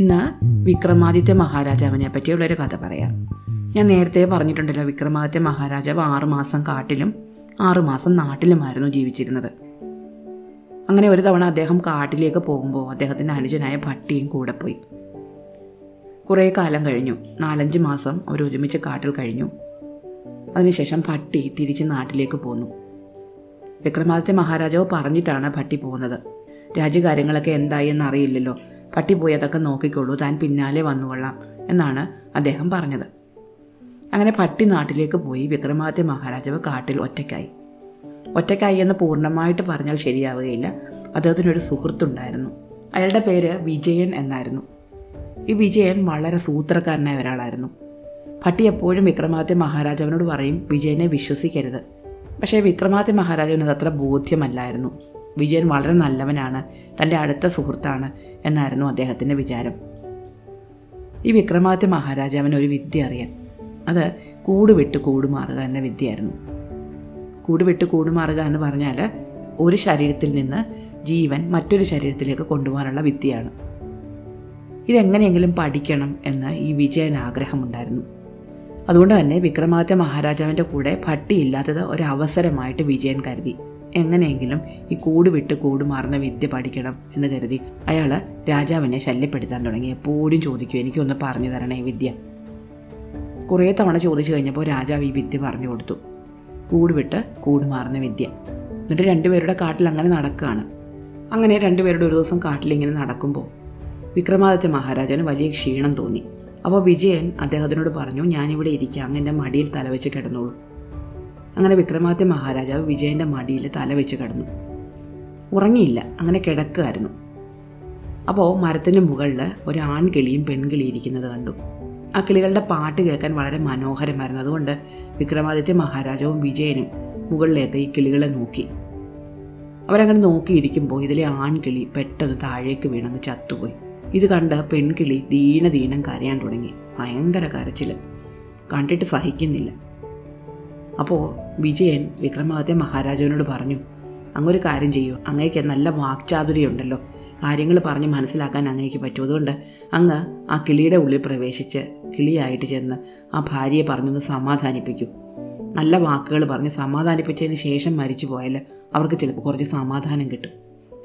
ഇന്ന് വിക്രമാദിത്യ മഹാരാജാവിനെ പറ്റിയുള്ളൊരു കഥ പറയാം. ഞാൻ നേരത്തെ പറഞ്ഞിട്ടുണ്ടല്ലോ, വിക്രമാദിത്യ മഹാരാജാവ് 6 മാസം കാട്ടിലും 6 മാസം നാട്ടിലുമായിരുന്നു ജീവിച്ചിരുന്നത്. അങ്ങനെ ഒരു തവണ അദ്ദേഹം കാട്ടിലേക്ക് പോകുമ്പോൾ അദ്ദേഹത്തിൻ്റെ അനുജനായ ഭട്ടിയും കൂടെ പോയി. കുറേ കാലം കഴിഞ്ഞു, 4-5 മാസം അവർ ഒരുമിച്ച് കാട്ടിൽ കഴിഞ്ഞു. അതിനുശേഷം ഭട്ടി തിരിച്ച് നാട്ടിലേക്ക് പോന്നു. വിക്രമാദിത്യ മഹാരാജാവ് പറഞ്ഞിട്ടാണ് ഭട്ടി പോകുന്നത്. രാജ്യകാര്യങ്ങളൊക്കെ എന്തായി എന്നറിയില്ലല്ലോ, ഭട്ടി പോയി അതൊക്കെ നോക്കിക്കോളൂ, താൻ പിന്നാലെ വന്നുകൊള്ളാം എന്നാണ് അദ്ദേഹം പറഞ്ഞത്. അങ്ങനെ ഭട്ടി നാട്ടിലേക്ക് പോയി. വിക്രമാദിത്യ മഹാരാജാവ് കാട്ടിൽ ഒറ്റയ്ക്കായി. ഒറ്റയ്ക്കായി എന്ന് പൂർണ്ണമായിട്ട് പറഞ്ഞാൽ ശരിയാവുകയില്ല. അദ്ദേഹത്തിനൊരു സുഹൃത്തുണ്ടായിരുന്നു. അയാളുടെ പേര് വിജയൻ എന്നായിരുന്നു. ഈ വിജയൻ വളരെ സൂത്രക്കാരനായ ഒരാളായിരുന്നു. ഭട്ടി എപ്പോഴും വിക്രമാദിത്യ മഹാരാജാവിനോട് പറയും വിജയനെ വിശ്വസിക്കരുത്. പക്ഷേ വിക്രമാദിത്യ മഹാരാജാവിന് അതത്ര ബോധ്യമല്ലായിരുന്നു. വിജയൻ വളരെ നല്ലവനാണ്, തൻ്റെ അടുത്ത സുഹൃത്താണ് എന്നായിരുന്നു അദ്ദേഹത്തിൻ്റെ വിചാരം. ഈ വിക്രമാദിത്യ മഹാരാജാവിന് ഒരു വിദ്യ അറിയാം. അത് കൂടുവിട്ട് കൂടുമാറുക എന്ന വിദ്യയായിരുന്നു. കൂടുവിട്ട് കൂടുമാറുക എന്ന് പറഞ്ഞാൽ ഒരു ശരീരത്തിൽ നിന്ന് ജീവൻ മറ്റൊരു ശരീരത്തിലേക്ക് കൊണ്ടുപോകാനുള്ള വിദ്യയാണ്. ഇതെങ്ങനെയെങ്കിലും പഠിക്കണം എന്ന് ഈ വിജയൻ ആഗ്രഹമുണ്ടായിരുന്നു. അതുകൊണ്ട് തന്നെ വിക്രമാദിത്യ മഹാരാജാവിൻ്റെ കൂടെ ഭട്ടിയില്ലാത്തത് ഒരവസരമായിട്ട് വിജയൻ കരുതി. എങ്ങനെയെങ്കിലും ഈ കൂടുവിട്ട് കൂടുമാറുന്ന വിദ്യ പഠിക്കണം എന്ന് കരുതി അയാൾ രാജാവിനെ ശല്യപ്പെടുത്താൻ തുടങ്ങി. എപ്പോഴും ചോദിക്കും, എനിക്കൊന്ന് പറഞ്ഞു തരണേ ഈ വിദ്യ. കുറേ തവണ ചോദിച്ചു കഴിഞ്ഞപ്പോൾ രാജാവ് ഈ വിദ്യ പറഞ്ഞു കൊടുത്തു, കൂടുവിട്ട് കൂടുമാറുന്ന വിദ്യ. എന്നിട്ട് രണ്ടുപേരുടെ കാട്ടിൽ അങ്ങനെ നടക്കുകയാണ്. അങ്ങനെ രണ്ടുപേരുടെ ഒരു ദിവസം കാട്ടിലിങ്ങനെ നടക്കുമ്പോൾ വിക്രമാദിത്യ മഹാരാജാവിന് വലിയ ക്ഷീണം തോന്നി. അപ്പോൾ വിജയൻ അദ്ദേഹത്തിനോട് പറഞ്ഞു, ഞാനിവിടെ ഇരിക്കാം, അങ്ങ് എൻ്റെ മടിയിൽ തലവെച്ച് കിടന്നോളൂ. അങ്ങനെ വിക്രമാദിത്യ മഹാരാജാവ് വിജയൻ്റെ മടിയിൽ തലവെച്ച് കിടന്നു. ഉറങ്ങിയില്ല, അങ്ങനെ കിടക്കുകയായിരുന്നു. അപ്പോൾ മരത്തിന് മുകളിൽ ഒരു ആൺകിളിയും പെൺകിളിയും ഇരിക്കുന്നത് കണ്ടു. ആ കിളികളുടെ പാട്ട് കേൾക്കാൻ വളരെ മനോഹരമായിരുന്നു. അതുകൊണ്ട് വിക്രമാദിത്യ മഹാരാജാവും വിജയനും മുകളിലേക്ക് ഈ കിളികളെ നോക്കി. അവരങ്ങനെ നോക്കിയിരിക്കുമ്പോൾ ഇതിലെ ആൺകിളി പെട്ടെന്ന് താഴേക്ക് വീണങ്ങ് ചത്തുപോയി. ഇത് കണ്ട് പെൺകിളി ദീനം കരയാൻ തുടങ്ങി. ഭയങ്കര കരച്ചിൽ, കണ്ടിട്ട് സഹിക്കുന്നില്ല. അപ്പോൾ വിജയൻ വിക്രമാദിത്യ മഹാരാജാവിനോട് പറഞ്ഞു, അങ്ങൊരു കാര്യം ചെയ്യൂ, അങ്ങേക്ക് നല്ല വാക്ചാതുരിയുണ്ടല്ലോ, കാര്യങ്ങൾ പറഞ്ഞ് മനസ്സിലാക്കാൻ അങ്ങേക്ക് പറ്റും. അതുകൊണ്ട് അങ്ങ് ആ കിളിയുടെ ഉള്ളിൽ പ്രവേശിച്ച് കിളിയായിട്ട് ചെന്ന് ആ ഭാര്യയെ പറഞ്ഞൊന്ന് സമാധാനിപ്പിക്കൂ. നല്ല വാക്കുകൾ പറഞ്ഞ് സമാധാനിപ്പിച്ചതിന് ശേഷം മരിച്ചു പോയാൽ അവർക്ക് ചിലപ്പോൾ കുറച്ച് സമാധാനം കിട്ടും.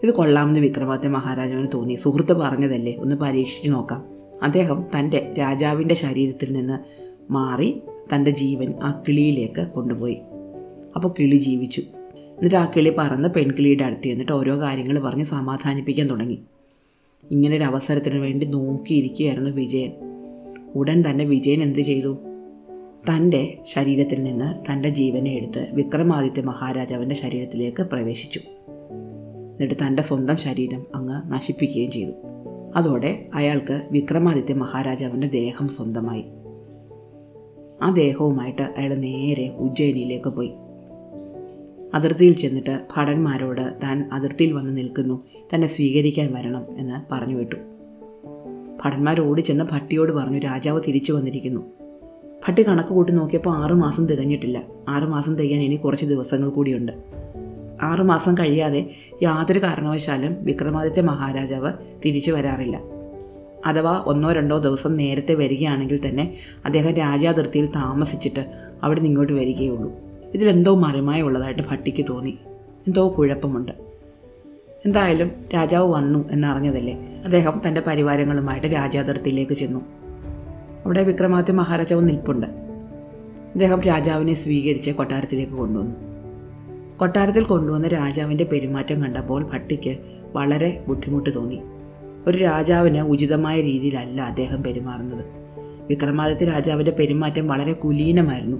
ഇത് കൊള്ളാമെന്ന് വിക്രമാദിത്യ മഹാരാജാവിന് തോന്നി. സുഹൃത്ത് പറഞ്ഞതല്ലേ, ഒന്ന് പരീക്ഷിച്ച് നോക്കാം. അദ്ദേഹം തൻ്റെ രാജാവിൻ്റെ ശരീരത്തിൽ നിന്ന് മാറി തൻ്റെ ജീവൻ ആ കിളിയിലേക്ക് കൊണ്ടുപോയി. അപ്പോൾ കിളി ജീവിച്ചു. എന്നിട്ട് ആ കിളി പറന്ന് പെൺകിളിയുടെ അടുത്ത് എന്നിട്ട് ഓരോ കാര്യങ്ങൾ പറഞ്ഞ് സമാധാനിപ്പിക്കാൻ തുടങ്ങി. ഇങ്ങനൊരു അവസരത്തിന് വേണ്ടി നോക്കിയിരിക്കുകയായിരുന്നു വിജയൻ. ഉടൻ തന്നെ വിജയൻ എന്ത് ചെയ്തു, തൻ്റെ ശരീരത്തിൽ നിന്ന് തൻ്റെ ജീവനെ എടുത്ത് വിക്രമാദിത്യ മഹാരാജാവിൻ്റെ ശരീരത്തിലേക്ക് പ്രവേശിച്ചു. എന്നിട്ട് തൻ്റെ സ്വന്തം ശരീരം അങ്ങ് നശിപ്പിക്കുകയും ചെയ്തു. അതോടെ അയാൾക്ക് വിക്രമാദിത്യ മഹാരാജാവിൻ്റെ ദേഹം സ്വന്തമായി. ആ ദേഹവുമായിട്ട് അയാൾ നേരെ ഉജ്ജയിനിയിലേക്ക് പോയി. അതിർത്തിയിൽ ചെന്നിട്ട് ഭടന്മാരോട് താൻ അതിർത്തിയിൽ വന്ന് നിൽക്കുന്നു, തന്നെ സ്വീകരിക്കാൻ വരണം എന്ന് പറഞ്ഞു വിട്ടു. ഭടന്മാരോട് ചെന്ന് ഭട്ടിയോട് പറഞ്ഞു, രാജാവ് തിരിച്ചു വന്നിരിക്കുന്നു. ഭട്ടി കണക്ക് കൂട്ടി നോക്കിയപ്പോൾ 6 മാസം തികഞ്ഞിട്ടില്ല. 6 മാസം തികയാൻ ഇനി കുറച്ച് ദിവസങ്ങൾ കൂടിയുണ്ട്. 6 മാസം കഴിയാതെ യാതൊരു കാരണവശാലും വിക്രമാദിത്യ മഹാരാജാവ് തിരിച്ചു വരാറില്ല. അഥവാ 1-2 ദിവസം നേരത്തെ വരികയാണെങ്കിൽ തന്നെ അദ്ദേഹം രാജ്യാതിർത്തിയിൽ താമസിച്ചിട്ട് അവിടെ നിന്ന് ഇങ്ങോട്ട് വരികയുള്ളൂ. ഇതിലെന്തോ മറിമായുള്ളതായിട്ട് ഭട്ടിക്ക് തോന്നി, എന്തോ കുഴപ്പമുണ്ട്. എന്തായാലും രാജാവ് വന്നു എന്നറിഞ്ഞതല്ലേ, അദ്ദേഹം തൻ്റെ പരിവാരങ്ങളുമായിട്ട് രാജ്യാതിർത്തിയിലേക്ക് ചെന്നു. അവിടെ വിക്രമാദിത്യ മഹാരാജാവ് നിൽപ്പുണ്ട്. അദ്ദേഹം രാജാവിനെ സ്വീകരിച്ച് കൊട്ടാരത്തിലേക്ക് കൊണ്ടുവന്നു. കൊട്ടാരത്തിൽ കൊണ്ടുവന്ന രാജാവിൻ്റെ പെരുമാറ്റം കണ്ടപ്പോൾ ഭട്ടിക്ക് വളരെ ബുദ്ധിമുട്ട് തോന്നി. ഒരു രാജാവിന് ഉചിതമായ രീതിയിലല്ല അദ്ദേഹം പെരുമാറുന്നത്. വിക്രമാദിത്യ രാജാവിൻ്റെ പെരുമാറ്റം വളരെ കുലീനമായിരുന്നു.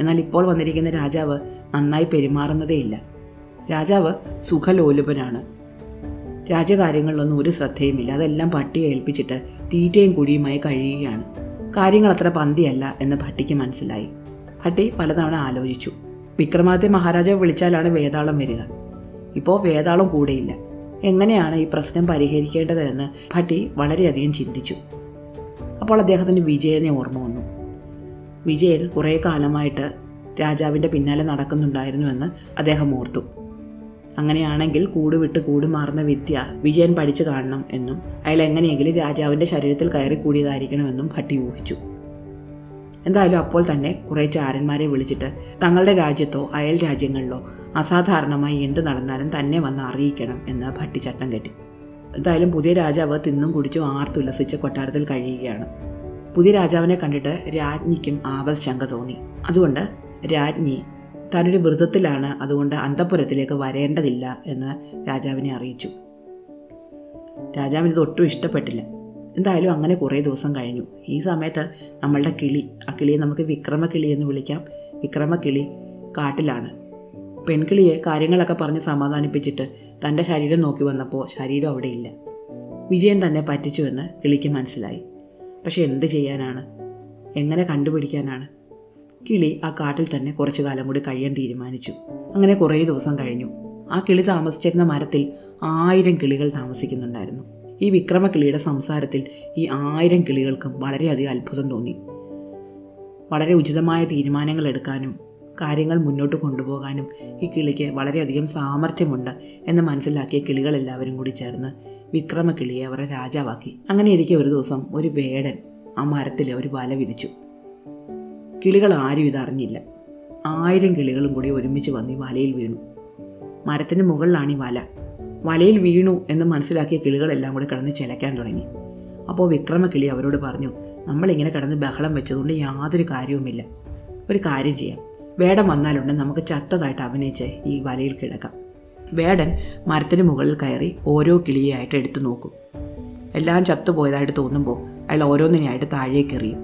എന്നാൽ ഇപ്പോൾ വന്നിരിക്കുന്ന രാജാവ് നന്നായി പെരുമാറുന്നതേയില്ല. രാജാവ് സുഖലോലുപനാണ്. രാജ്യകാര്യങ്ങളിലൊന്നും ഒരു ശ്രദ്ധയുമില്ല. അതെല്ലാം ഭട്ടിയെ ഏൽപ്പിച്ചിട്ട് തീറ്റയും കുടിയുമായി കഴിയുകയാണ്. കാര്യങ്ങൾ അത്ര പന്തിയല്ല എന്ന് ഭട്ടിക്ക് മനസ്സിലായി. ഭട്ടി പലതവണ ആലോചിച്ചു. വിക്രമാദിത്യ മഹാരാജാവ് വിളിച്ചാലാണ് വേതാളം വരിക. ഇപ്പോൾ വേതാളം കൂടെയില്ല. എങ്ങനെയാണ് ഈ പ്രശ്നം പരിഹരിക്കേണ്ടതെന്ന് ഭട്ടി വളരെയധികം ചിന്തിച്ചു. അപ്പോൾ അദ്ദേഹത്തിന് വിജയനെ ഓർമ്മ വന്നു. വിജയൻ കുറേ കാലമായിട്ട് രാജാവിൻ്റെ പിന്നാലെ നടക്കുന്നുണ്ടായിരുന്നുവെന്ന് അദ്ദേഹം ഓർത്തു. അങ്ങനെയാണെങ്കിൽ കൂട് വിട്ട് കൂട് മാറുന്ന വിദ്യ വിജയൻ പഠിച്ചു കാണണം എന്നും അയാൾ എങ്ങനെയെങ്കിലും രാജാവിൻ്റെ ശരീരത്തിൽ കയറി കൂടിയതായിരിക്കണമെന്നും ഭട്ടി ഊഹിച്ചു. എന്തായാലും അപ്പോൾ തന്നെ കുറേ ചാരന്മാരെ വിളിച്ചിട്ട് തങ്ങളുടെ രാജ്യത്തോ അയൽ രാജ്യങ്ങളിലോ അസാധാരണമായി എന്ത് നടന്നാലും തന്നെ വന്ന് അറിയിക്കണം എന്ന് ഭട്ടി ചട്ടം കെട്ടി. എന്തായാലും പുതിയ രാജാവ് തിന്നും കുടിച്ചും ആർത്തുല്ലസിച്ച് കൊട്ടാരത്തിൽ കഴിയുകയാണ്. പുതിയ രാജാവിനെ കണ്ടിട്ട് രാജ്ഞിക്കും ആപത് ശങ്ക തോന്നി. അതുകൊണ്ട് രാജ്ഞി താനൊരു വൃദ്ധത്തിലാണ്, അതുകൊണ്ട് അന്തഃപുരത്തിലേക്ക് വരേണ്ടതില്ല എന്ന് രാജാവിനെ അറിയിച്ചു. രാജാവിന് ഇതൊട്ടും ഇഷ്ടപ്പെട്ടില്ല. എന്തായാലും അങ്ങനെ കുറേ ദിവസം കഴിഞ്ഞു. ഈ സമയത്ത് നമ്മളുടെ കിളി, ആ കിളിയെ നമുക്ക് വിക്രമക്കിളി എന്ന് വിളിക്കാം, വിക്രമക്കിളി കാട്ടിലാണ്. പെൺകിളിയെ കാര്യങ്ങളൊക്കെ പറഞ്ഞ് സമാധാനിപ്പിച്ചിട്ട് തൻ്റെ ശരീരം നോക്കി വന്നപ്പോൾ ശരീരം അവിടെയില്ല. വിജയൻ തന്നെ പറ്റിച്ചുവെന്ന് കിളിക്ക് മനസ്സിലായി. പക്ഷെ എന്ത് ചെയ്യാനാണ്, എങ്ങനെ കണ്ടുപിടിക്കാനാണ്? കിളി ആ കാട്ടിൽ തന്നെ കുറച്ചു കാലം കൂടി കഴിയാൻ തീരുമാനിച്ചു. അങ്ങനെ കുറേ ദിവസം കഴിഞ്ഞു. ആ കിളി താമസിച്ചിരുന്ന മരത്തിൽ 1000 കിളികൾ താമസിക്കുന്നുണ്ടായിരുന്നു. ഈ വിക്രമക്കിളിയുടെ സംസാരത്തിൽ ഈ 1000 കിളികൾക്കും വളരെയധികം അത്ഭുതം തോന്നി. വളരെ ഉചിതമായ തീരുമാനങ്ങൾ എടുക്കാനും കാര്യങ്ങൾ മുന്നോട്ട് കൊണ്ടുപോകാനും ഈ കിളിക്ക് വളരെയധികം സാമർഥ്യമുണ്ട് എന്ന് മനസ്സിലാക്കിയ കിളികളെല്ലാവരും കൂടി ചേർന്ന് വിക്രമക്കിളിയെ അവരെ രാജാവാക്കി. അങ്ങനെയിരിക്കെ ഒരു ദിവസം ഒരു വേടൻ ആ മരത്തിലെ ഒരു വല വിരിച്ചു. കിളികൾ ആരും ഇതറിഞ്ഞില്ല. 1000 കിളികളും കൂടി ഒരുമിച്ച് വന്ന് ഈ വലയിൽ വീണു. മരത്തിന് മുകളിലാണ് ഈ വല. വലയിൽ വീണു എന്ന് മനസ്സിലാക്കിയ കിളികളെല്ലാം കൂടി കിടന്ന് ചിലയ്ക്കാൻ തുടങ്ങി. അപ്പോൾ വിക്രമക്കിളി അവരോട് പറഞ്ഞു, നമ്മളിങ്ങനെ കിടന്ന് ബഹളം വെച്ചതുകൊണ്ട് യാതൊരു കാര്യവുമില്ല. ഒരു കാര്യം ചെയ്യാം, വേടൻ വന്നാലുണ്ടെ നമുക്ക് ചത്തതായിട്ട് അഭിനയിച്ച് ഈ വലയിൽ കിടക്കാം. വേടൻ മരത്തിന് മുകളിൽ കയറി ഓരോ കിളിയായിട്ട് എടുത്തു നോക്കും. എല്ലാം ചത്തുപോയതായിട്ട് തോന്നുമ്പോൾ അയാൾ ഓരോന്നിനെയായിട്ട് താഴേക്കെറിയും.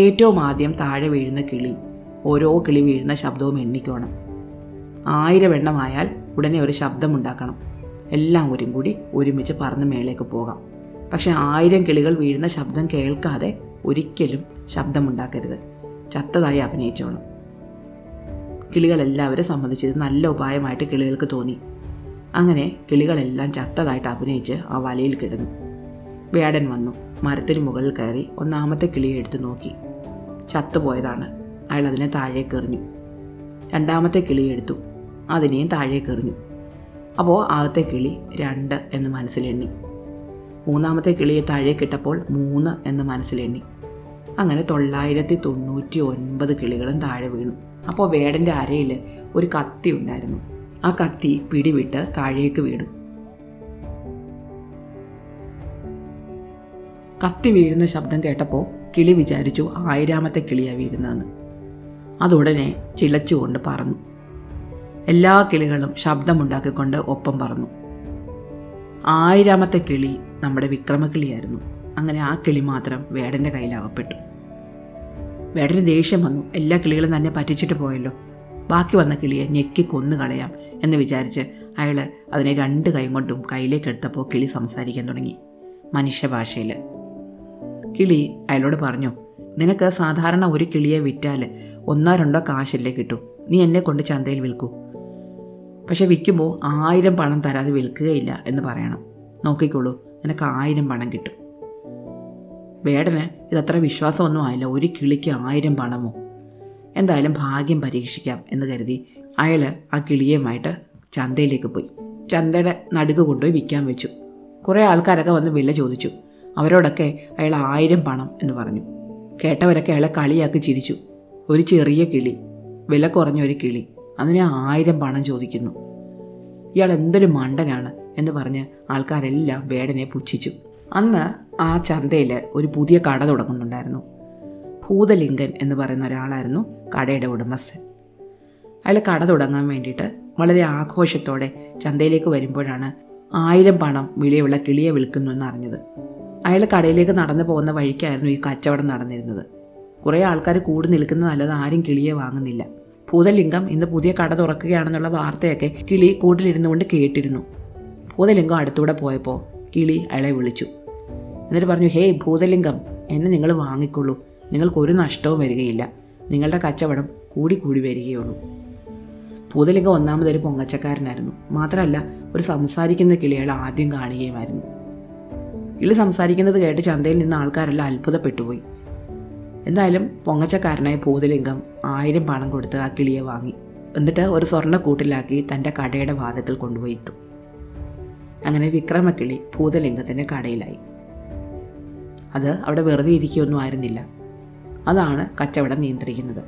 ഏറ്റവും ആദ്യം താഴെ വീഴുന്ന കിളി ഓരോ കിളി വീഴുന്ന ശബ്ദവും എണ്ണിക്കോണം. 1000 എണ്ണമായാൽ ഉടനെ ഒരു ശബ്ദമുണ്ടാക്കണം. എല്ലാം കൂടി ഒരുമിച്ച് പറന്ന് മേലേക്ക് പോകാം. പക്ഷേ 1000 കിളികൾ വീഴുന്ന ശബ്ദം കേൾക്കാതെ ഒരിക്കലും ശബ്ദമുണ്ടാക്കരുത്. ചത്തതായി അഭിനയിച്ചോണം. കിളികളെല്ലാവരും സമ്മതിച്ചത് നല്ല ഉപായമായിട്ട് കിളികൾക്ക് തോന്നി. അങ്ങനെ കിളികളെല്ലാം ചത്തതായിട്ട് അഭിനയിച്ച് ആ വലയിൽ കിടന്നു. വേടൻ വന്നു മരത്തിന് മുകളിൽ കയറി ഒന്നാമത്തെ കിളിയെ എടുത്തു നോക്കി. ചത്തുപോയതാണ്. അയാൾ അതിനെ താഴേക്കെറിഞ്ഞു. രണ്ടാമത്തെ കിളിയെ എടുത്തു, അതിനെയും താഴേക്കെറിഞ്ഞു. അപ്പോൾ ആദ്യത്തെ കിളി 2 എന്ന് മനസ്സിലെണ്ണി. മൂന്നാമത്തെ കിളിയെ താഴേക്കിട്ടപ്പോൾ 3 എന്ന് മനസ്സിലെണ്ണി. അങ്ങനെ 999 കിളികളും താഴെ വീണു. അപ്പോൾ വേടൻ്റെ അരയിൽ ഒരു കത്തി ഉണ്ടായിരുന്നു. ആ കത്തി പിടിവിട്ട് താഴേക്ക് വീണു. കത്തി വീഴുന്ന ശബ്ദം കേട്ടപ്പോൾ കിളി വിചാരിച്ചു 1000-ാമത്തെ കിളിയാണ് വീഴുന്നതെന്ന്. അതുടനെ ചിലച്ചുകൊണ്ട് പറന്നു. എല്ലാ കിളികളും ശബ്ദമുണ്ടാക്കിക്കൊണ്ട് ഒപ്പം പറന്നു. 1000-ാമത്തെ കിളി നമ്മുടെ വിക്രമക്കിളിയായിരുന്നു. അങ്ങനെ ആ കിളി മാത്രം വേടൻ്റെ കയ്യിലകപ്പെട്ടു. വേടന് ദേഷ്യം വന്നു. എല്ലാ കിളികളും തന്നെ പറ്റിച്ചിട്ട് പോയല്ലോ, ബാക്കി വന്ന കിളിയെ ഞെക്കി കൊന്നുകളയാം എന്ന് വിചാരിച്ച് അയാൾ അതിനെ 2 കൈ കൊണ്ടും കയ്യിലേക്കെടുത്തപ്പോൾ കിളി സംസാരിക്കാൻ തുടങ്ങി മനുഷ്യഭാഷയിൽ. കിളി അയാളോട് പറഞ്ഞു, നിനക്ക് സാധാരണ ഒരു കിളിയെ വിറ്റാൽ 1-2 കാശല്ലേ കിട്ടൂ, നീ എന്നെ കൊണ്ട് ചന്തയിൽ വിൽക്കൂ. പക്ഷെ വിൽക്കുമ്പോൾ 1000 പണം തരാതെ വിൽക്കുകയില്ല എന്ന് പറയണം. നോക്കിക്കോളൂ, നിനക്ക് 1000 പണം കിട്ടും. വേടന് ഇതത്ര വിശ്വാസമൊന്നും ആയില്ല. ഒരു കിളിക്ക് 1000 പണമോ? എന്തായാലും ഭാഗ്യം പരീക്ഷിക്കാം എന്ന് കരുതി അയാൾ ആ കിളിയുമായിട്ട് ചന്തയിലേക്ക് പോയി. ചന്തയുടെ നടുക്ക് കൊണ്ടുപോയി വിൽക്കാൻ വെച്ചു. കുറേ ആൾക്കാരൊക്കെ വന്ന് വില ചോദിച്ചു. അവരോടൊക്കെ അയാൾ 1000 പണം എന്ന് പറഞ്ഞു. കേട്ടവരൊക്കെ അയാളെ കളിയാക്കി ചിരിച്ചു. ഒരു ചെറിയ കിളി, വില കുറഞ്ഞൊരു കിളി, അതിനെ 1000 പണം ചോദിക്കുന്നു, ഇയാൾ എന്തൊരു മണ്ടനാണ് എന്ന് പറഞ്ഞ് ആൾക്കാരെല്ലാം വേടനെ പുച്ഛിച്ചു. അന്ന് ആ ചന്തയിൽ ഒരു പുതിയ കട തുടങ്ങുന്നുണ്ടായിരുന്നു. ഭൂതലിംഗൻ എന്ന് പറയുന്ന ഒരാളായിരുന്നു കടയുടെ ഉടമസ്ഥൻ. അയാൾ കട തുടങ്ങാൻ വേണ്ടിയിട്ട് വളരെ ആഘോഷത്തോടെ ചന്തയിലേക്ക് വരുമ്പോഴാണ് 1000 പണം വിലയുള്ള കിളിയെ വിൽക്കുന്നു എന്നറിഞ്ഞത്. അയാൾ കടയിലേക്ക് നടന്നു പോകുന്ന വഴിക്കായിരുന്നു ഈ കച്ചവടം നടന്നിരുന്നത്. കുറേ ആൾക്കാർ കൂടി നിൽക്കുന്നതല്ലാതെ ആരും കിളിയെ വാങ്ങുന്നില്ല. ഭൂതലിംഗം ഇന്ന് പുതിയ കട തുറക്കുകയാണെന്നുള്ള വാർത്തയൊക്കെ കിളി കൂട്ടിലിരുന്നു കൊണ്ട് കേട്ടിരുന്നു. ഭൂതലിംഗം അടുത്തൂടെ പോയപ്പോൾ കിളി അയാളെ വിളിച്ചു. എന്നിട്ട് പറഞ്ഞു, ഹേയ് ഭൂതലിംഗം, എന്നെ നിങ്ങൾ വാങ്ങിക്കൊള്ളൂ, നിങ്ങൾക്കൊരു നഷ്ടവും വരികയില്ല, നിങ്ങളുടെ കച്ചവടം കൂടി വരികയുള്ളൂ. ഭൂതലിംഗം ഒന്നാമതൊരു പൊങ്ങച്ചക്കാരനായിരുന്നു. മാത്രമല്ല ഒരു സംസാരിക്കുന്ന കിളികളെ ആദ്യം കാണുകയുമായിരുന്നു. കിളി സംസാരിക്കുന്നത് കേട്ട് ചന്തയിൽ നിന്ന് ആൾക്കാരെല്ലാം അത്ഭുതപ്പെട്ടുപോയി. എന്തായാലും പൊങ്ങച്ചക്കാരനായ ഭൂതലിംഗം 1000 പണം കൊടുത്ത് ആ കിളിയെ വാങ്ങി. എന്നിട്ട് ഒരു സ്വർണ്ണക്കൂട്ടിലാക്കി തൻ്റെ കടയുടെ വാതിൽക്കൽ കൊണ്ടുപോയിട്ടു. അങ്ങനെ വിക്രമക്കിളി ഭൂതലിംഗത്തിൻ്റെ കടയിലായി. അത് അവിടെ വെറുതെ ഇരിക്കുകയൊന്നും ആയിരുന്നില്ല. അതാണ് കച്ചവടം നിയന്ത്രിക്കുന്നത്.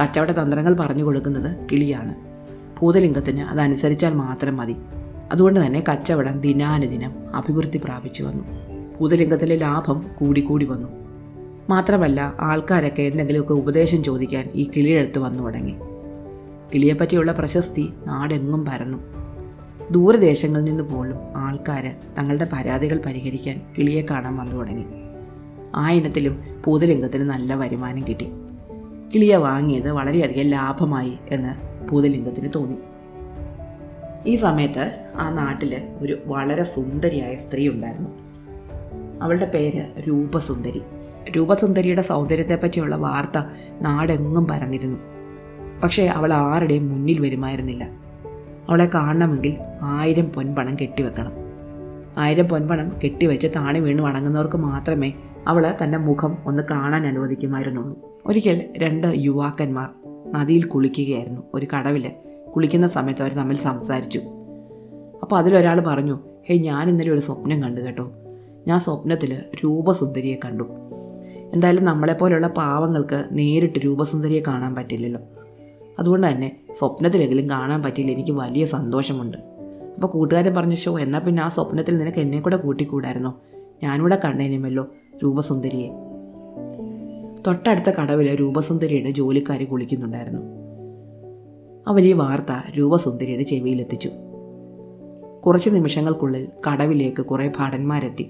കച്ചവട തന്ത്രങ്ങൾ പറഞ്ഞു കൊടുക്കുന്നത് കിളിയാണ്. ഭൂതലിംഗത്തിന് അതനുസരിച്ചാൽ മാത്രം മതി. അതുകൊണ്ട് തന്നെ കച്ചവടം ദിനാനുദിനം അഭിവൃദ്ധി പ്രാപിച്ചു വന്നു. ഭൂതലിംഗത്തിലെ ലാഭം കൂടിക്കൂടി വന്നു. മാത്രമല്ല ആൾക്കാരൊക്കെ എന്തെങ്കിലുമൊക്കെ ഉപദേശം ചോദിക്കാൻ ഈ കിളിയെടുത്ത് വന്നു തുടങ്ങി. കിളിയെപ്പറ്റിയുള്ള പ്രശസ്തി നാടെങ്ങും പരന്നു. ദൂരദേശങ്ങളിൽ നിന്ന് പോലും ആൾക്കാർ തങ്ങളുടെ പരാതികൾ പരിഹരിക്കാൻ കിളിയെ കാണാൻ വന്നു തുടങ്ങി. ആ ഇനത്തിലും ഭൂതലിംഗത്തിന് നല്ല വരുമാനം കിട്ടി. കിളിയെ വാങ്ങിയത് വളരെയധികം ലാഭമായി എന്ന് ഭൂതലിംഗത്തിന് തോന്നി. ഈ സമയത്ത് ആ നാട്ടിൽ ഒരു വളരെ സുന്ദരിയായ സ്ത്രീ ഉണ്ടായിരുന്നു. അവളുടെ പേര് രൂപസുന്ദരി. രൂപസുന്ദരിയുടെ സൗന്ദര്യത്തെപ്പറ്റിയുള്ള വാർത്ത നാടെങ്ങും പരന്നിരുന്നു. പക്ഷേ അവൾ ആരുടെയും മുന്നിൽ വരുമായിരുന്നില്ല. അവളെ കാണണമെങ്കിൽ 1000 പൊൻപണം കെട്ടിവെക്കണം. 1000 പൊൻപണം കെട്ടിവെച്ച് താണി വീണ് വണങ്ങുന്നവർക്ക് മാത്രമേ അവൾ തൻ്റെ മുഖം ഒന്ന് കാണാൻ അനുവദിക്കുമായിരുന്നുള്ളൂ. ഒരിക്കൽ 2 യുവാക്കന്മാർ നദിയിൽ കുളിക്കുകയായിരുന്നു. ഒരു കടവിൽ കുളിക്കുന്ന സമയത്ത് അവർ തമ്മിൽ സംസാരിച്ചു. അപ്പോൾ അതിലൊരാൾ പറഞ്ഞു, "ഹേയ്, ഞാൻ ഇന്നലെ ഒരു സ്വപ്നം കണ്ടു കേട്ടോ. ഞാൻ സ്വപ്നത്തിൽ രൂപസുന്ദരിയെ കണ്ടു." എന്തായാലും നമ്മളെപ്പോലെയുള്ള പാവങ്ങൾക്ക് നേരിട്ട് രൂപസുന്ദരിയെ കാണാൻ പറ്റില്ലല്ലോ. അതുകൊണ്ട് തന്നെ സ്വപ്നത്തിലെങ്കിലും കാണാൻ പറ്റിയില്ല, എനിക്ക് വലിയ സന്തോഷമുണ്ട്. അപ്പോൾ കൂട്ടുകാരൻ പറഞ്ഞു, "ഷോ, എന്നാൽ പിന്നെ ആ സ്വപ്നത്തിൽ നിനക്ക് എന്നെ കൂടെ കൂട്ടിക്കൂടായിരുന്നോ? ഞാനിവിടെ കണ്ടേനുമല്ലോ രൂപസുന്ദരിയെ." തൊട്ടടുത്ത കടവിൽ രൂപസുന്ദരിയുടെ ജോലിക്കാർ കുളിക്കുന്നുണ്ടായിരുന്നു. അവർ ഈ വാർത്ത രൂപസുന്ദരിയുടെ ചെവിയിലെത്തിച്ചു. കുറച്ച് നിമിഷങ്ങൾക്കുള്ളിൽ കടവിലേക്ക് കുറേ ഭടന്മാരെത്തി.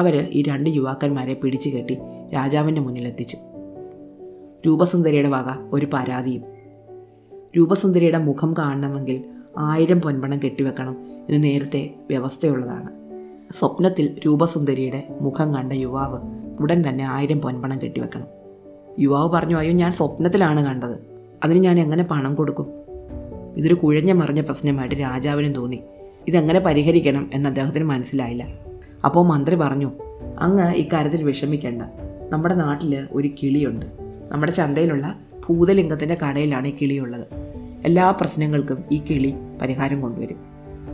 അവർ ഈ 2 യുവാക്കന്മാരെ പിടിച്ചു കെട്ടി രാജാവിൻ്റെ മുന്നിലെത്തിച്ചു. രൂപസുന്ദരിയുടെ വക ഒരു പരാതിയും. രൂപസുന്ദരിയുടെ മുഖം കാണണമെങ്കിൽ 1000 പൊൻപണം കെട്ടിവെക്കണം എന്ന് നേരത്തെ വ്യവസ്ഥയുള്ളതാണ്. സ്വപ്നത്തിൽ രൂപസുന്ദരിയുടെ മുഖം കണ്ട യുവാവ് ഉടൻ തന്നെ 1000 പൊൻപണം കെട്ടിവെക്കണം. യുവാവ് പറഞ്ഞു, "അയ്യോ, ഞാൻ സ്വപ്നത്തിലാണ് കണ്ടത്. അതിന് ഞാൻ എങ്ങനെ പണം കൊടുക്കും?" ഇതൊരു കുഴഞ്ഞ മറിഞ്ഞ പ്രശ്നമായിട്ട് രാജാവിനും തോന്നി. ഇതെങ്ങനെ പരിഹരിക്കണം എന്ന് അദ്ദേഹത്തിന് മനസ്സിലായില്ല. അപ്പോൾ മന്ത്രി പറഞ്ഞു, "അങ്ങ് ഇക്കാര്യത്തിൽ വിഷമിക്കേണ്ട. നമ്മുടെ നാട്ടിൽ ഒരു കിളിയുണ്ട്. നമ്മുടെ ചന്തയിലുള്ള ഭൂതലിംഗത്തിൻ്റെ കടയിലാണ് ഈ കിളിയുള്ളത്. എല്ലാ പ്രശ്നങ്ങൾക്കും ഈ കിളി പരിഹാരം കൊണ്ടുവരും."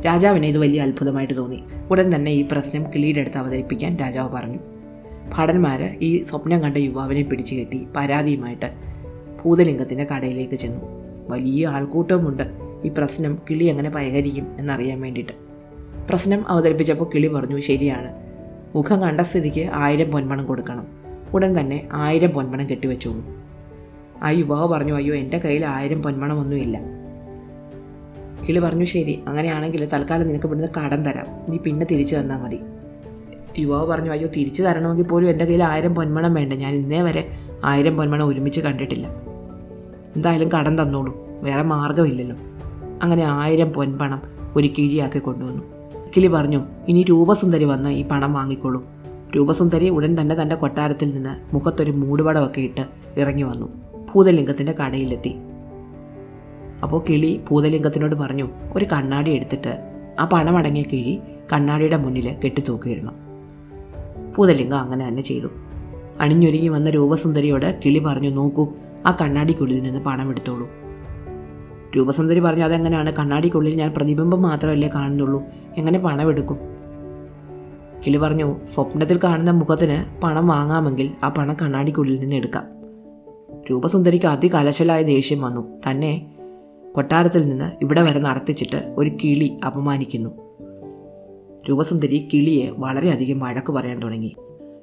രാജാവിന് ഇത് വലിയ അത്ഭുതമായിട്ട് തോന്നി. ഉടൻ തന്നെ ഈ പ്രശ്നം കിളിയുടെ അടുത്ത് അവതരിപ്പിക്കാൻ രാജാവ് പറഞ്ഞു. ഭടന്മാർ ഈ സ്വപ്നം കണ്ട യുവാവിനെ പിടിച്ചു കെട്ടി പരാതിയുമായിട്ട് ഭൂതലിംഗത്തിൻ്റെ കടയിലേക്ക് ചെന്നു. വലിയ ആൾക്കൂട്ടവുമുണ്ട് ഈ പ്രശ്നം കിളി എങ്ങനെ പരിഹരിക്കും എന്നറിയാൻ വേണ്ടിയിട്ട്. പ്രശ്നം അവതരിപ്പിച്ചപ്പോൾ കിളി പറഞ്ഞു, "ശരിയാണ്, മുഖം കണ്ട സ്ഥിതിക്ക് 1000 പൊൻപണം കൊടുക്കണം. ഉടൻ തന്നെ 1000 പൊൻപണം കെട്ടിവെച്ചോളൂ." ആ യുവാവ് പറഞ്ഞു, "അയ്യോ, എൻ്റെ കയ്യിൽ 1000 പൊന്മണമൊന്നുമില്ല." കിളി പറഞ്ഞു, "ശരി, അങ്ങനെയാണെങ്കിൽ തൽക്കാലം നിനക്ക് ഇവിടുന്ന് കടം തരാം. നീ പിന്നെ തിരിച്ചു തന്നാൽ മതി." യുവാവ് പറഞ്ഞു, "അയ്യോ, തിരിച്ചു തരണമെങ്കിൽ പോലും എൻ്റെ കയ്യിൽ 1000 പൊന്മണം വേണ്ട. ഞാൻ ഇന്നേ വരെ 1000 പൊന്മണം ഒരുമിച്ച് കണ്ടിട്ടില്ല. എന്തായാലും കടം തന്നോളൂ, വേറെ മാർഗ്ഗമില്ലല്ലോ." അങ്ങനെ 1000 പൊൻപണം ഒരു കിഴിയാക്കി കൊണ്ടുവന്നു. കിളി പറഞ്ഞു, "ഇനി രൂപസുന്ദരി വന്ന് ഈ പണം വാങ്ങിക്കോളൂ." രൂപസുന്ദരി ഉടൻ തന്നെ തൻ്റെ കൊട്ടാരത്തിൽ നിന്ന് മുഖത്തൊരു മൂടുപടമൊക്കെ ഇട്ട് ഇറങ്ങി വന്നു. ഭൂതലിംഗത്തിൻ്റെ കടയിലെത്തി. അപ്പോൾ കിളി ഭൂതലിംഗത്തിനോട് പറഞ്ഞു, "ഒരു കണ്ണാടി എടുത്തിട്ട് ആ പണമടങ്ങിയ കിഴി കണ്ണാടിയുടെ മുന്നിൽ കെട്ടിത്തൂക്കിയിടണം." ഭൂതലിംഗം അങ്ങനെ തന്നെ ചെയ്തു. അണിഞ്ഞൊരുങ്ങി വന്ന രൂപസുന്ദരിയോട് കിളി പറഞ്ഞു, "നോക്കൂ, ആ കണ്ണാടിക്കുള്ളിൽ നിന്ന് പണം എടുത്തോളൂ." രൂപസുന്ദരി പറഞ്ഞു, "അതെങ്ങനെയാണ്? കണ്ണാടിക്കുള്ളിൽ ഞാൻ പ്രതിബിംബം മാത്രമല്ലേ കാണുന്നുള്ളൂ, എങ്ങനെ പണം എടുക്കും?" കിളി പറഞ്ഞു, "സ്വപ്നത്തിൽ കാണുന്ന മുഖത്തിന് പണം വാങ്ങാമെങ്കിൽ ആ പണം കണ്ണാടിക്കുള്ളിൽ നിന്ന് എടുക്കാം." രൂപസുന്ദരിക്ക് അതികലശലായ ദേഷ്യം വന്നു. തന്നെ കൊട്ടാരത്തിൽ നിന്ന് ഇവിടെ വരെ നടത്തിച്ചിട്ട് ഒരു കിളി അപമാനിക്കുന്നു. രൂപസുന്ദരി കിളിയെ വളരെയധികം വഴക്ക് പറയാൻ തുടങ്ങി.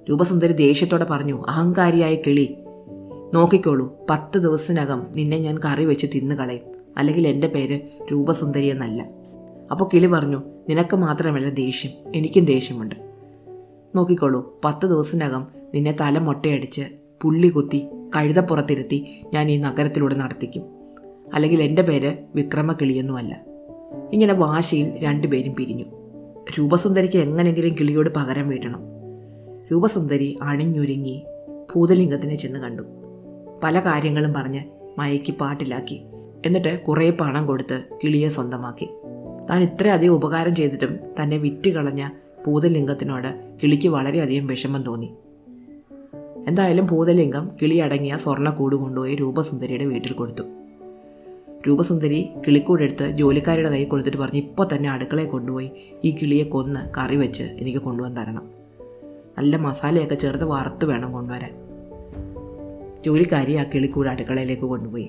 രൂപസുന്ദരി ദേഷ്യത്തോടെ പറഞ്ഞു, "അഹങ്കാരിയായ കിളി, നോക്കിക്കോളൂ, 10 ദിവസത്തിനകം നിന്നെ ഞാൻ കറി വെച്ച് തിന്നുകളയും. അല്ലെങ്കിൽ എൻ്റെ പേര് രൂപസുന്ദരി എന്നല്ല." അപ്പോൾ കിളി പറഞ്ഞു, "നിനക്ക് മാത്രമല്ല ദേഷ്യം, എനിക്കും ദേഷ്യമുണ്ട്. നോക്കിക്കോളൂ, 10 ദിവസത്തിനകം നിന്നെ തല മൊട്ടയടിച്ച് പുള്ളി കുത്തി കഴുതപ്പുറത്തിരുത്തി ഞാൻ ഈ നഗരത്തിലൂടെ നടത്തിക്കും. അല്ലെങ്കിൽ എൻ്റെ പേര് വിക്രമക്കിളിയൊന്നുമല്ല." ഇങ്ങനെ വാശിയിൽ 2 പേരും പിരിഞ്ഞു. രൂപസുന്ദരിക്ക് എങ്ങനെയെങ്കിലും കിളിയോട് പകരം വീട്ടണം. രൂപസുന്ദരി അണിഞ്ഞൊരുങ്ങി ഭൂതലിംഗത്തിനെ ചെന്ന് കണ്ടു. പല കാര്യങ്ങളും പറഞ്ഞ് മയക്കി പാട്ടിലാക്കി. എന്നിട്ട് കുറേ പണം കൊടുത്ത് കിളിയെ സ്വന്തമാക്കി. താൻ ഇത്രയധികം ഉപകാരം ചെയ്തിട്ടും തന്നെ വിറ്റ് കളഞ്ഞ ഭൂതലിംഗത്തിനോട് കിളിക്ക് വളരെയധികം വിഷമം തോന്നി. എന്തായാലും ഭൂതലിംഗം കിളിയടങ്ങിയ സ്വർണ്ണക്കൂട് കൊണ്ടുപോയി രൂപസുന്ദരിയുടെ വീട്ടിൽ കൊടുത്തു. രൂപസുന്ദരി കിളിക്കൂടെടുത്ത് ജോലിക്കാരുടെ കൈ കൊടുത്തിട്ട് പറഞ്ഞ്, ഇപ്പോൾ തന്നെ അടുക്കളയെ കൊണ്ടുപോയി ഈ കിളിയെ കൊന്ന് കറി വെച്ച് എനിക്ക് കൊണ്ടുവന്ന് തരണം. നല്ല മസാലയൊക്കെ ചേർത്ത് വറുത്ത് വേണം കൊണ്ടുവരാൻ. ജോലിക്കാരി ആ കിളിക്കൂട് അടുക്കളയിലേക്ക് കൊണ്ടുപോയി.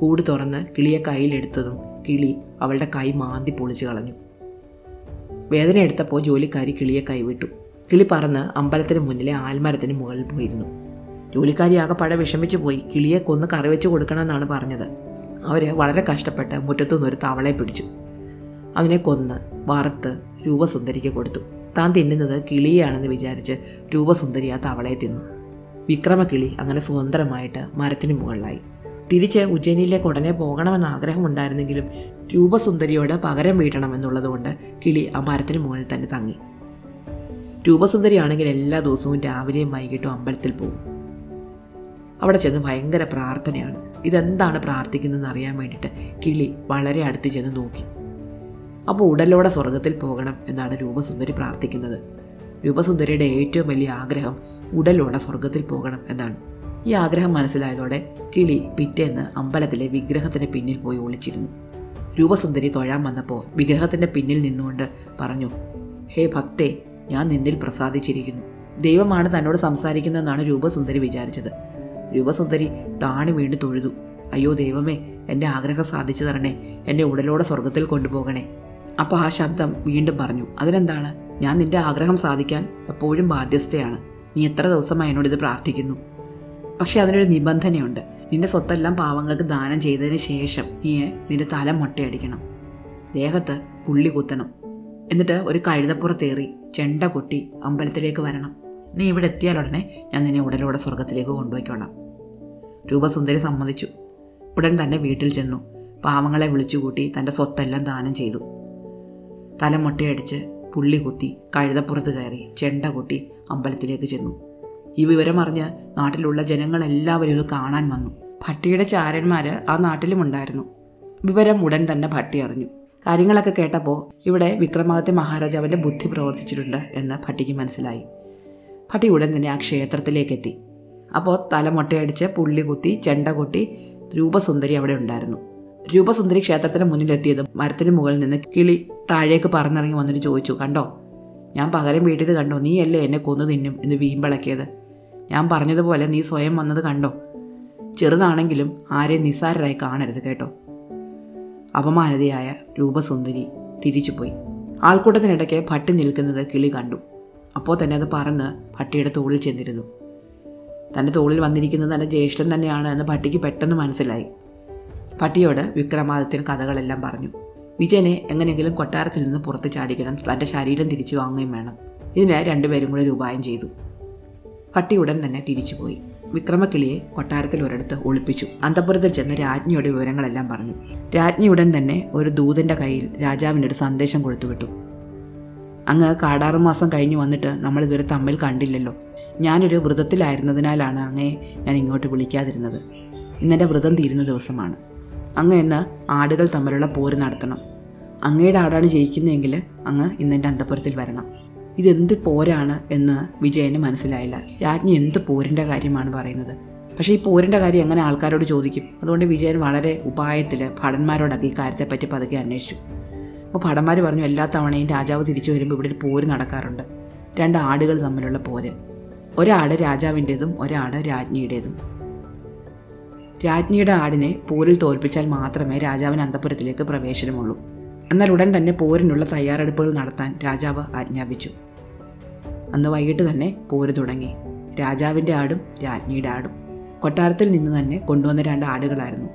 കൂട് തുറന്ന് കിളിയെ കയ്യിലെടുത്തതും കിളി അവളുടെ കൈ മാന്തി പൊളിച്ച് കളഞ്ഞു. വേദന എടുത്തപ്പോൾ ജോലിക്കാരി കിളിയെ കൈവിട്ടു. കിളി പറന്ന് അമ്പലത്തിന് മുന്നിലെ ആൽമരത്തിന് മുകളിൽ പോയിരുന്നു. ജോലിക്കാരി ആകെ പഴ വിഷമിച്ചു പോയി. കിളിയെ കൊന്ന് കറി വെച്ച് കൊടുക്കണമെന്നാണ് പറഞ്ഞത്. അവർ വളരെ കഷ്ടപ്പെട്ട് മുറ്റത്തുനിന്നൊരു തവളയെ പിടിച്ചു. അവനെ കൊന്ന് വറുത്ത് രൂപസുന്ദരിക്ക് കൊടുത്തു. താൻ തിന്നുന്നത് കിളിയാണെന്ന് വിചാരിച്ച് രൂപസുന്ദരി ആ തവളയെ തിന്നു. വിക്രമക്കിളി അങ്ങനെ സ്വതന്ത്രമായിട്ട് മരത്തിന് മുകളിലായി. തിരിച്ച് ഉജ്ജയിനിയിലേക്ക് ഉടനെ പോകണമെന്ന് ആഗ്രഹമുണ്ടായിരുന്നെങ്കിലും രൂപസുന്ദരിയോട് പകരം വീട്ടണമെന്നുള്ളതുകൊണ്ട് കിളി ആ മരത്തിന് മുകളിൽ തന്നെ തങ്ങി. രൂപസുന്ദരിയാണെങ്കിൽ എല്ലാ ദിവസവും രാവിലെയും വൈകിട്ടും അമ്പലത്തിൽ പോകും. അവിടെ ചെന്ന് ഭയങ്കര പ്രാർത്ഥനയാണ്. ഇതെന്താണ് പ്രാർത്ഥിക്കുന്നതെന്ന് അറിയാൻ വേണ്ടിയിട്ട് കിളി വളരെ അടുത്ത് ചെന്ന് നോക്കി. അപ്പോൾ ഉടലോടെ സ്വർഗത്തിൽ പോകണം എന്നാണ് രൂപസുന്ദരി പ്രാർത്ഥിക്കുന്നത്. രൂപസുന്ദരിയുടെ ഏറ്റവും വലിയ ആഗ്രഹം ഉടലോടെ സ്വർഗത്തിൽ പോകണം എന്നാണ്. ഈ ആഗ്രഹം മനസ്സിലായതോടെ കിളി പിറ്റേന്ന് അമ്പലത്തിലെ വിഗ്രഹത്തിന് പിന്നിൽ പോയി ഒളിച്ചിരുന്നു. രൂപസുന്ദരി തൊഴാൻ വന്നപ്പോൾ വിഗ്രഹത്തിൻ്റെ പിന്നിൽ നിന്നുകൊണ്ട് പറഞ്ഞു, ഹേ ഭക്തേ, ഞാൻ നിന്നിൽ പ്രസാദിച്ചിരിക്കുന്നു. ദൈവമാണ് തന്നോട് സംസാരിക്കുന്നതെന്നാണ് രൂപസുന്ദരി വിചാരിച്ചത്. രൂപസുന്ദരി താണു വീണ്ടു തൊഴുതു. അയ്യോ ദൈവമേ, എൻ്റെ ആഗ്രഹം സാധിച്ചു തരണേ, എന്നെ ഉടലോടെ സ്വർഗത്തിൽ കൊണ്ടുപോകണേ. അപ്പോൾ ആ ശബ്ദം വീണ്ടും പറഞ്ഞു, അതിനെന്താണ്, ഞാൻ നിൻ്റെ ആഗ്രഹം സാധിക്കാൻ എപ്പോഴും ബാധ്യസ്ഥയാണ്. നീ എത്ര ദിവസമായി എന്നോട് ഇത് പ്രാർത്ഥിക്കുന്നു. പക്ഷേ അതിനൊരു നിബന്ധനയുണ്ട്. നിൻ്റെ സ്വത്തെല്ലാം പാവങ്ങൾക്ക് ദാനം ചെയ്തതിന് ശേഷം നീ നിൻ്റെ തല മൊട്ടയടിക്കണം, ദേഹത്ത് പുള്ളി കുത്തണം, എന്നിട്ട് ഒരു കഴുതപ്പുറത്തേറി ചെണ്ട കൊട്ടി അമ്പലത്തിലേക്ക് വരണം. നീ ഇവിടെ എത്തിയാലുടനെ ഞാൻ നിന്നെ ഉടലോടെ സ്വർഗത്തിലേക്ക് കൊണ്ടുപോയിക്കൊള്ളാം. രൂപസുന്ദരി സമ്മതിച്ചു. ഉടൻ തന്നെ വീട്ടിൽ ചെന്നു പാവങ്ങളെ വിളിച്ചുകൂട്ടി തൻ്റെ സ്വത്തെല്ലാം ദാനം ചെയ്തു. തല മൊട്ടയടിച്ച് പുള്ളി കുത്തി കഴുതപ്പുറത്ത് കയറി ചെണ്ട കൊട്ടി അമ്പലത്തിലേക്ക് ചെന്നു. ഈ വിവരമറിഞ്ഞ് നാട്ടിലുള്ള ജനങ്ങളെല്ലാവരും ഇത് കാണാൻ വന്നു. ഭട്ടിയുടെ ചാരന്മാർ ആ നാട്ടിലുമുണ്ടായിരുന്നു. വിവരം ഉടൻ തന്നെ ഭട്ടി അറിഞ്ഞു. കാര്യങ്ങളൊക്കെ കേട്ടപ്പോൾ ഇവിടെ വിക്രമാദിത്യ മഹാരാജാവിൻ്റെ ബുദ്ധി പ്രവർത്തിച്ചിട്ടുണ്ട് എന്ന് ഭട്ടിക്ക് മനസ്സിലായി. ഭട്ടി ഉടൻ തന്നെ ആ ക്ഷേത്രത്തിലേക്കെത്തി. അപ്പോൾ തലമൊട്ടയടിച്ച് പുള്ളി കുത്തി ചെണ്ട കൊട്ടി രൂപസുന്ദരി അവിടെ ഉണ്ടായിരുന്നു. രൂപസുന്ദരി ക്ഷേത്രത്തിന് മുന്നിലെത്തിയതും മരത്തിന് മുകളിൽ നിന്ന് കിളി താഴേക്ക് പറന്നിറങ്ങി വന്നിട്ട് ചോദിച്ചു, കണ്ടോ ഞാൻ പകരം വീട്ടിൽ കണ്ടോ, നീ അല്ലേ എന്നെ കൊന്നു തിന്നും എന്ന് വീമ്പിളക്കിയത്. ഞാൻ പറഞ്ഞതുപോലെ നീ സ്വയം വന്നത് കണ്ടോ. ചെറുതാണെങ്കിലും ആരെയും നിസ്സാരരായി കാണരുത് കേട്ടോ. അപമാനിതയായ രൂപസുന്ദരി തിരിച്ചുപോയി. ആൾക്കൂട്ടത്തിനിടയ്ക്ക് ഭട്ടി നിൽക്കുന്നത് കിളി കണ്ടു. അപ്പോൾ തന്നെ അത് പറന്ന് ഭട്ടിയുടെ തോളിൽ ചെന്നിരുന്നു. തൻ്റെ തോളിൽ വന്നിരിക്കുന്നത് തൻ്റെ ജ്യേഷ്ഠൻ തന്നെയാണ് എന്ന് ഭട്ടിക്ക് പെട്ടെന്ന് മനസ്സിലായി. ഭട്ടിയോട് വിക്രമാദിത്യൻ കഥകളെല്ലാം പറഞ്ഞു. വിജയനെ എങ്ങനെയെങ്കിലും കൊട്ടാരത്തിൽ നിന്ന് പുറത്ത് ചാടിക്കണം, തൻ്റെ ശരീരം തിരിച്ചു വാങ്ങുകയും വേണം. ഇതിനായി രണ്ടുപേരും കൂടെ ഉപായം ചെയ്തു. ഭട്ടി ഉടൻ തന്നെ തിരിച്ചുപോയി. വിക്രമക്കിളിയെ കൊട്ടാരത്തിൽ ഒരിടത്ത് ഒളിപ്പിച്ചു. അന്തപുരത്തിൽ ചെന്ന് രാജ്ഞിയുടെ വിവരങ്ങളെല്ലാം പറഞ്ഞു. രാജ്ഞി ഉടൻ തന്നെ ഒരു ദൂതൻ്റെ കയ്യിൽ രാജാവിനൊരു സന്ദേശം കൊടുത്തുവിട്ടു. അങ്ങ് കാടാറുമാസം കഴിഞ്ഞ് വന്നിട്ട് നമ്മളിതുവരെ തമ്മിൽ കണ്ടില്ലല്ലോ. ഞാനൊരു വ്രതത്തിലായിരുന്നതിനാലാണ് അങ്ങയെ ഞാൻ ഇങ്ങോട്ട് വിളിക്കാതിരുന്നത്. ഇന്നെൻ്റെ വ്രതം തീരുന്ന ദിവസമാണ്. അങ്ങ് ഇന്ന് ആടുകൾ തമ്മിലുള്ള പോര് നടത്തണം. അങ്ങയുടെ ആടാണ് ജയിക്കുന്നതെങ്കിൽ അങ്ങ് ഇന്നെൻ്റെ അന്തപുരത്തിൽ വരണം. ഇതെന്ത് പോരാണ് എന്ന് വിജയന് മനസ്സിലായില്ല. രാജ്ഞി എന്ത് പോരിൻ്റെ കാര്യമാണ് പറയുന്നത്. പക്ഷേ ഈ പോരിൻ്റെ കാര്യം എങ്ങനെ ആൾക്കാരോട് ചോദിക്കും? അതുകൊണ്ട് വിജയൻ വളരെ ഉപായത്തിൽ ഭടന്മാരോടൊക്കെ ഈ കാര്യത്തെപ്പറ്റി പതുക്കെ അന്വേഷിച്ചു. അപ്പോൾ ഭടന്മാർ പറഞ്ഞു, എല്ലാ തവണയും രാജാവ് തിരിച്ചു വരുമ്പോൾ ഇവിടെ ഒരു പോര് നടക്കാറുണ്ട്, രണ്ട് ആടുകൾ തമ്മിലുള്ള പോര്. ഒരാട് രാജാവിൻ്റേതും ഒരാട് രാജ്ഞിയുടേതും. രാജ്ഞിയുടെ ആടിനെ പോരിൽ തോൽപ്പിച്ചാൽ മാത്രമേ രാജാവിന് അന്തപുരത്തിലേക്ക് പ്രവേശനമുള്ളൂ. എന്നാൽ ഉടൻ തന്നെ പോരിനുള്ള തയ്യാറെടുപ്പുകൾ നടത്താൻ രാജാവ് ആജ്ഞാപിച്ചു. അന്ന് വൈകിട്ട് തന്നെ പോര് തുടങ്ങി. രാജാവിൻ്റെ ആടും രാജ്ഞിയുടെ ആടും കൊട്ടാരത്തിൽ നിന്ന് തന്നെ കൊണ്ടുവന്ന രണ്ട് ആടുകളായിരുന്നു.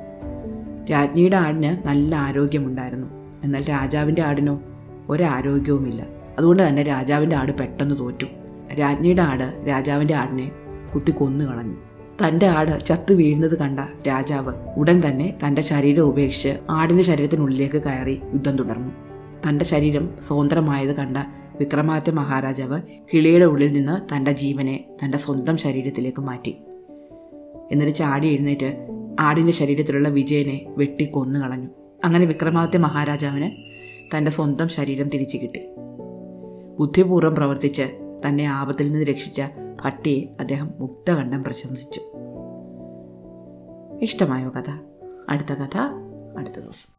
രാജ്ഞിയുടെ ആടിന് നല്ല ആരോഗ്യമുണ്ടായിരുന്നു. എന്നാൽ രാജാവിൻ്റെ ആടിനോ ഒരാരോഗ്യവുമില്ല. അതുകൊണ്ട് തന്നെ രാജാവിൻ്റെ ആട് പെട്ടെന്ന് തോറ്റു. രാജ്ഞിയുടെ ആട് രാജാവിൻ്റെ ആടിനെ കുത്തിക്കൊന്നു കളഞ്ഞു. തൻ്റെ ആട് ചത്തു വീഴുന്നത് കണ്ട രാജാവ് ഉടൻ തന്നെ തൻ്റെ ശരീരം ഉപേക്ഷിച്ച് ആടിൻ്റെ ശരീരത്തിനുള്ളിലേക്ക് കയറി യുദ്ധം തുടർന്നു. തൻ്റെ ശരീരം സ്വതന്ത്രമായത് കണ്ട വിക്രമാദിത്യ മഹാരാജാവ് കിളിയുടെ ഉള്ളിൽ നിന്ന് തൻ്റെ ജീവനെ തൻ്റെ സ്വന്തം ശരീരത്തിലേക്ക് മാറ്റി. എന്നിട്ട് ചാടി എഴുന്നേറ്റ് ആടിൻ്റെ ശരീരത്തിലുള്ള വിജയനെ വെട്ടിക്കൊന്നു കളഞ്ഞു. അങ്ങനെ വിക്രമാദിത്യ മഹാരാജാവിന് തൻ്റെ സ്വന്തം ശരീരം തിരിച്ചു കിട്ടി. ബുദ്ധിപൂർവ്വം പ്രവർത്തിച്ച് തന്നെ ആപത്തിൽ നിന്ന് രക്ഷിച്ച ഭട്ടിയെ അദ്ദേഹം മുക്തകണ്ഠം പ്രശംസിച്ചു. ഇഷ്ടമായോ കഥ? അടുത്ത കഥ അടുത്ത ദിവസം.